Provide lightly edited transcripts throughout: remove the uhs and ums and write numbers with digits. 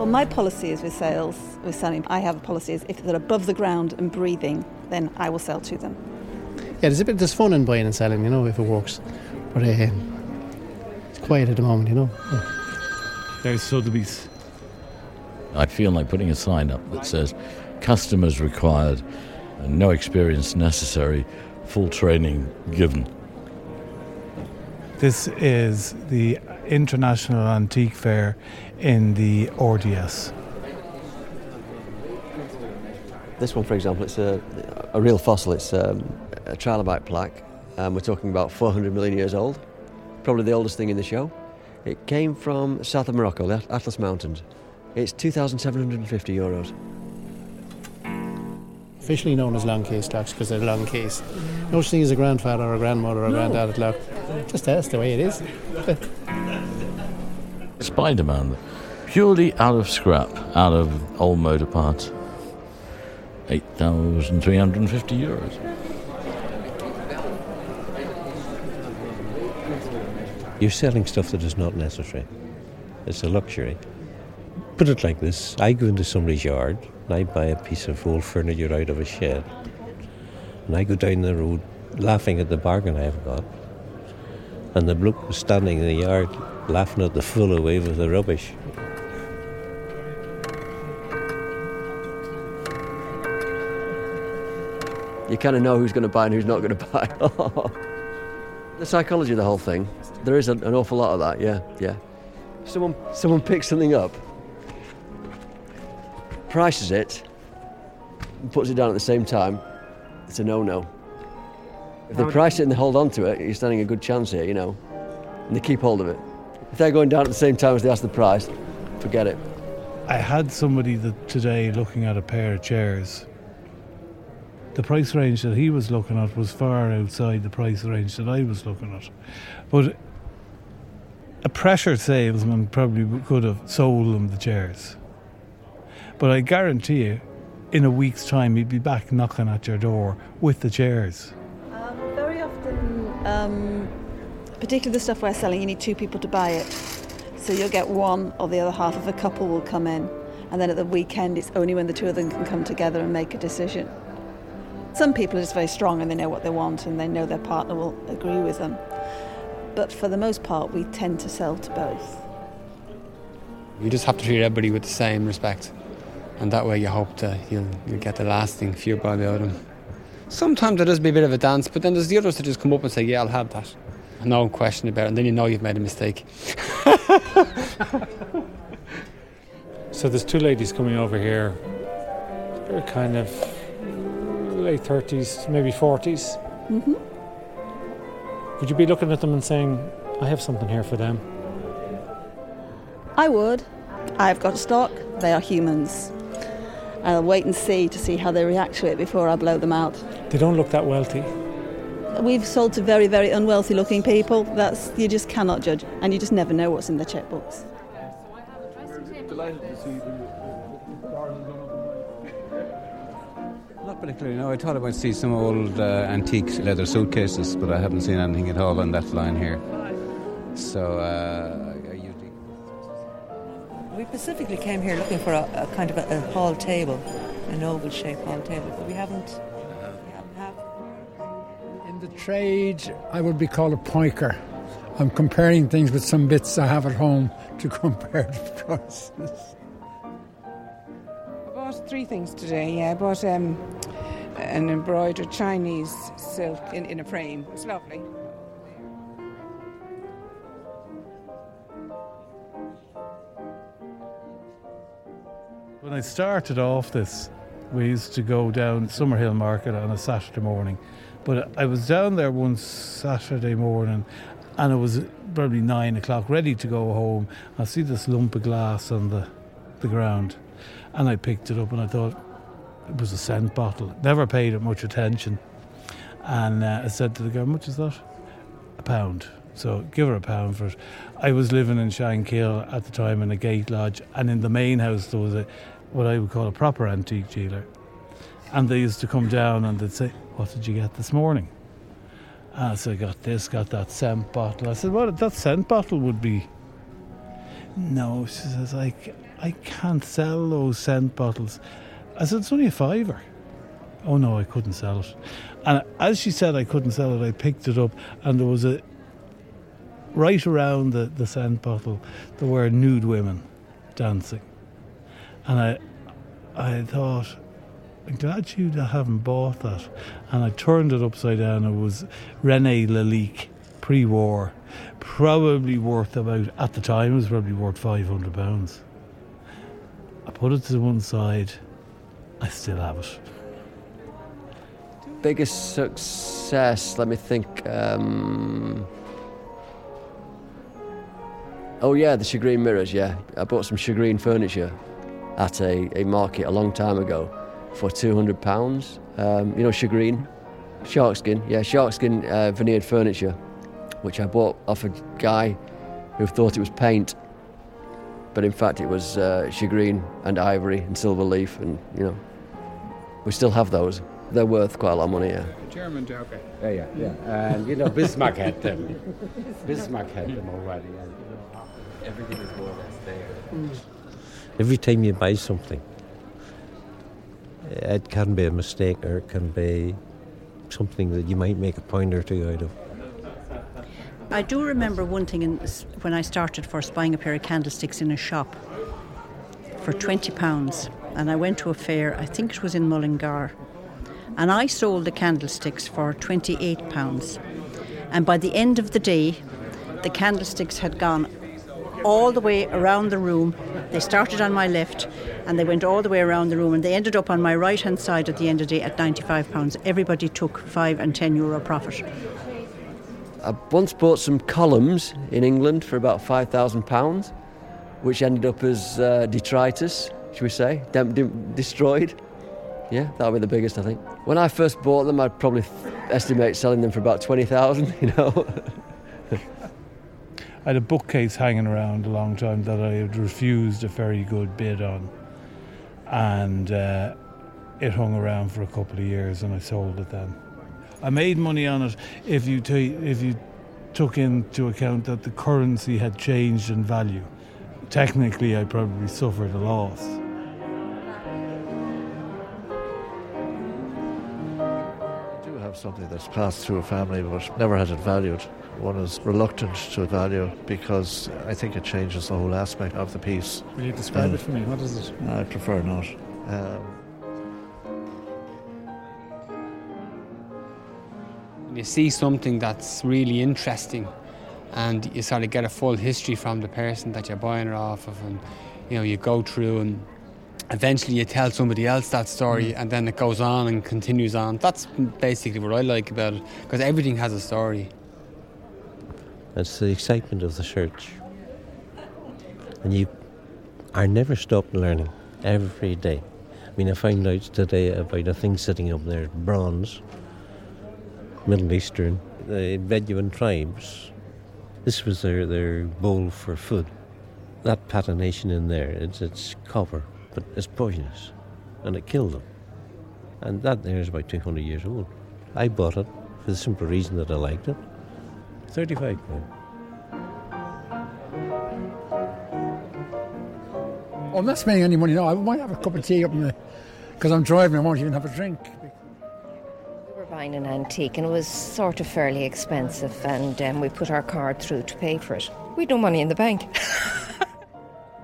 Well, my policy is with selling, I have a policy is if they're above the ground and breathing, then I will sell to them. Yeah, there's a bit of fun in buying and selling, you know, if it works. But it's quiet at the moment, you know. Yeah. There's Sotheby's. I feel like putting a sign up that says, customers required, no experience necessary, full training given. This is the International Antique Fair in the Ordias. This one, for example, it's a real fossil. It's a trilobite plaque. We're talking about 400 million years old. Probably the oldest thing in the show. It came from south of Morocco, the Atlas Mountains. It's €2,750. Officially known as long case clocks because they're long case. No such thing as a grandfather or a grandmother or a granddad clock. Just that's the way it is. Spider-Man, purely out of scrap, out of old motor parts. €8,350. You're selling stuff that is not necessary. It's a luxury. Put it like this, I go into somebody's yard and I buy a piece of old furniture out of a shed and I go down the road laughing at the bargain I've got, and the bloke was standing in the yard laughing at the fool away with the rubbish. You kind of know who's going to buy and who's not going to buy. The psychology of the whole thing, there is an awful lot of that, yeah. Someone picks something up, prices it and puts it down at the same time, it's a no-no. If they price it and they hold on to it, you're standing a good chance here, you know, and they keep hold of it. If they're going down at the same time as they ask the price, forget it. I had somebody that today looking at a pair of chairs. The price range that he was looking at was far outside the price range that I was looking at. But a pressure salesman probably could have sold them the chairs. But I guarantee you, in a week's time, he'd be back knocking at your door with the chairs. Very often, particularly the stuff we're selling, you need two people to buy it. So you'll get one or the other half of a couple will come in. And then at the weekend, it's only when the two of them can come together and make a decision. Some people are just very strong and they know what they want and they know their partner will agree with them. But for the most part, we tend to sell to both. You just have to treat everybody with the same respect. And that way you hope that you'll get the lasting few by the autumn. Sometimes there does be a bit of a dance, but then there's the others that just come up and say, yeah, I'll have that. No question about it, and then you know you've made a mistake. So there's two ladies coming over here. They're kind of late 30s, maybe 40s. Mm-hmm. Would you be looking at them and saying, I have something here for them? I would. I've got stock. They are humans. I'll wait and see to see how they react to it before I blow them out. They don't look that wealthy. We've sold to very, very unwealthy looking people. That's, you just cannot judge, and you just never know what's in their checkbooks. Not particularly, no. I thought I might see some old antique leather suitcases, but I haven't seen anything at all on that line here. So, we specifically came here looking for a kind of a hall table, an oval-shaped hall table, but we haven't had. In the trade, I would be called a piker. I'm comparing things with some bits I have at home to compare the prices. I bought three things today, yeah. I bought an embroidered Chinese silk in a frame. It's lovely. When I started off this, we used to go down Summerhill Market on a Saturday morning. But I was down there one Saturday morning and it was probably 9 o'clock, ready to go home. I see this lump of glass on the ground and I picked it up and I thought it was a scent bottle. Never paid it much attention. And I said to the girl, much is that? £1. So give her £1 for it. I was living in Shankill at the time in a gate lodge, and in the main house there was what I would call a proper antique dealer. And they used to come down and they'd say, what did you get this morning? And so I got this, got that scent bottle. I said, well, that scent bottle would be... No, she says, I I can't sell those scent bottles. I said, it's only a fiver. Oh no, I couldn't sell it. And as she said I couldn't sell it, I picked it up, and there was a, right around the scent bottle, there were nude women dancing. And I thought, I'm glad you haven't bought that. And I turned it upside down. It was Rene Lalique, pre-war, probably worth about, at the time, it was probably worth £500. I put it to one side. I still have it. Biggest success, let me think. The shagreen mirrors, yeah. I bought some shagreen furniture at a market a long time ago for £200. You know, shagreen, shark skin veneered furniture, which I bought off a guy who thought it was paint, but in fact it was shagreen and ivory and silver leaf, and, you know, we still have those. They're worth quite a lot of money, yeah. German joker. Yeah. And, you know, Bismarck had them. Already. And, you know, everything is more or less there. Every time you buy something, it can be a mistake, or it can be something that you might make a pound or two out of. I do remember one thing when I started first buying a pair of candlesticks in a shop for £20. And I went to a fair, I think it was in Mullingar, and I sold the candlesticks for £28. And by the end of the day, the candlesticks had gone all the way around the room. They started on my left, and they went all the way around the room, and they ended up on my right-hand side at the end of the day at £95. Everybody took €5 and €10 profit. I once bought some columns in England for about £5,000, which ended up as detritus, should we say, destroyed. Yeah, that'll be the biggest, I think. When I first bought them, I'd probably estimate selling them for about 20,000, you know. I had a bookcase hanging around a long time that I had refused a very good bid on. And it hung around for a couple of years, and I sold it then. I made money on it if you took into account that the currency had changed in value. Technically, I probably suffered a loss. Something that's passed through a family but never had it valued. One is reluctant to value because I think it changes the whole aspect of the piece. Will you describe it for me? What is it? I prefer not. You see something that's really interesting, and you sort of get a full history from the person that you're buying it off of, and, you know, you go through and eventually you tell somebody else that story, and then it goes on and continues on. That's basically what I like about it, because everything has a story. It's the excitement of the search. And you are never stopped learning, every day. I mean, I found out today about a thing sitting up there, bronze, Middle Eastern. The Bedouin tribes, this was their bowl for food. That patination in there, it's copper. But it's poisonous, and it killed them. And that there is about 200 years old. I bought it for the simple reason that I liked it. £35. I'm not spending any money now. I might have a cup of tea up in there, because I'm driving, I won't even have a drink. We were buying an antique, and it was sort of fairly expensive, and we put our card through to pay for it. We'd no money in the bank.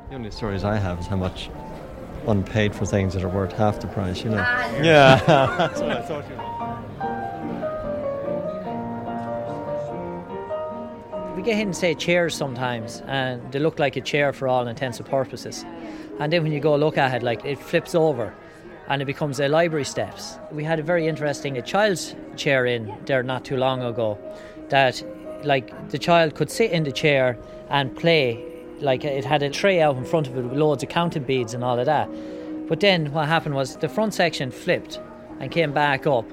The only stories I have is how much unpaid for things that are worth half the price, you know. Yeah, that's what I thought you were. We get in, say, chairs sometimes, and they look like a chair for all intents and purposes. And then when you go look at it, like, it flips over, and it becomes a library steps. We had a very interesting child's chair in there not too long ago, that, like, the child could sit in the chair and play. Like, it had a tray out in front of it with loads of counting beads and all of that. But then what happened was the front section flipped and came back up,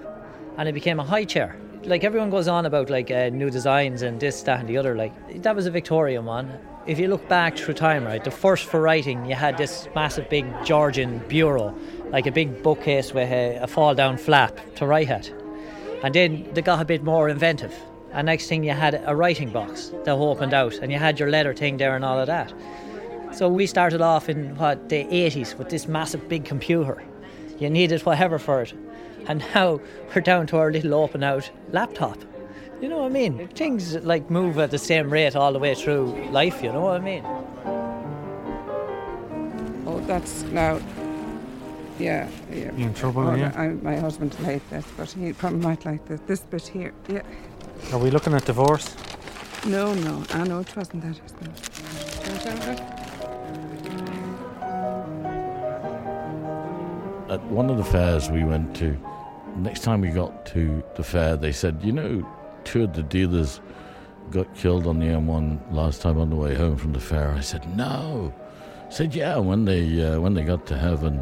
and it became a high chair. Like, everyone goes on about, like, new designs and this, that and the other. Like, that was a Victorian one. If you look back through time, right, the first for writing, you had this massive big Georgian bureau, like a big bookcase with a fall-down flap to write at. And then they got a bit more inventive. And next thing you had a writing box that opened out, and you had your letter thing there and all of that. So we started off in the 80s with this massive big computer. You needed whatever for it. And now we're down to our little open out laptop. You know what I mean? Things like move at the same rate all the way through life, you know what I mean? Oh, that's loud. Yeah. You in trouble, well, yeah? My husband liked this, but he probably might like this bit here, yeah. Are we looking at divorce? No. I know it wasn't that. At one of the fairs we went to, next time we got to the fair, they said, you know, two of the dealers got killed on the M1 last time on the way home from the fair. I said, no. I said, yeah, when they got to heaven,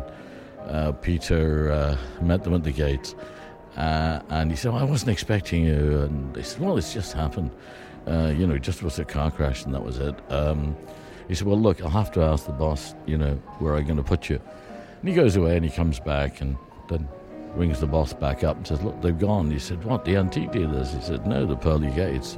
Peter met them at the gates. And he said, well, I wasn't expecting you. And they said, well, it's just happened. It just was a car crash and that was it. He said, well, look, I'll have to ask the boss, where I'm going to put you. And he goes away and he comes back and then rings the boss back up and says, look, they've gone. He said, what, the antique dealers? He said, no, the pearly gates.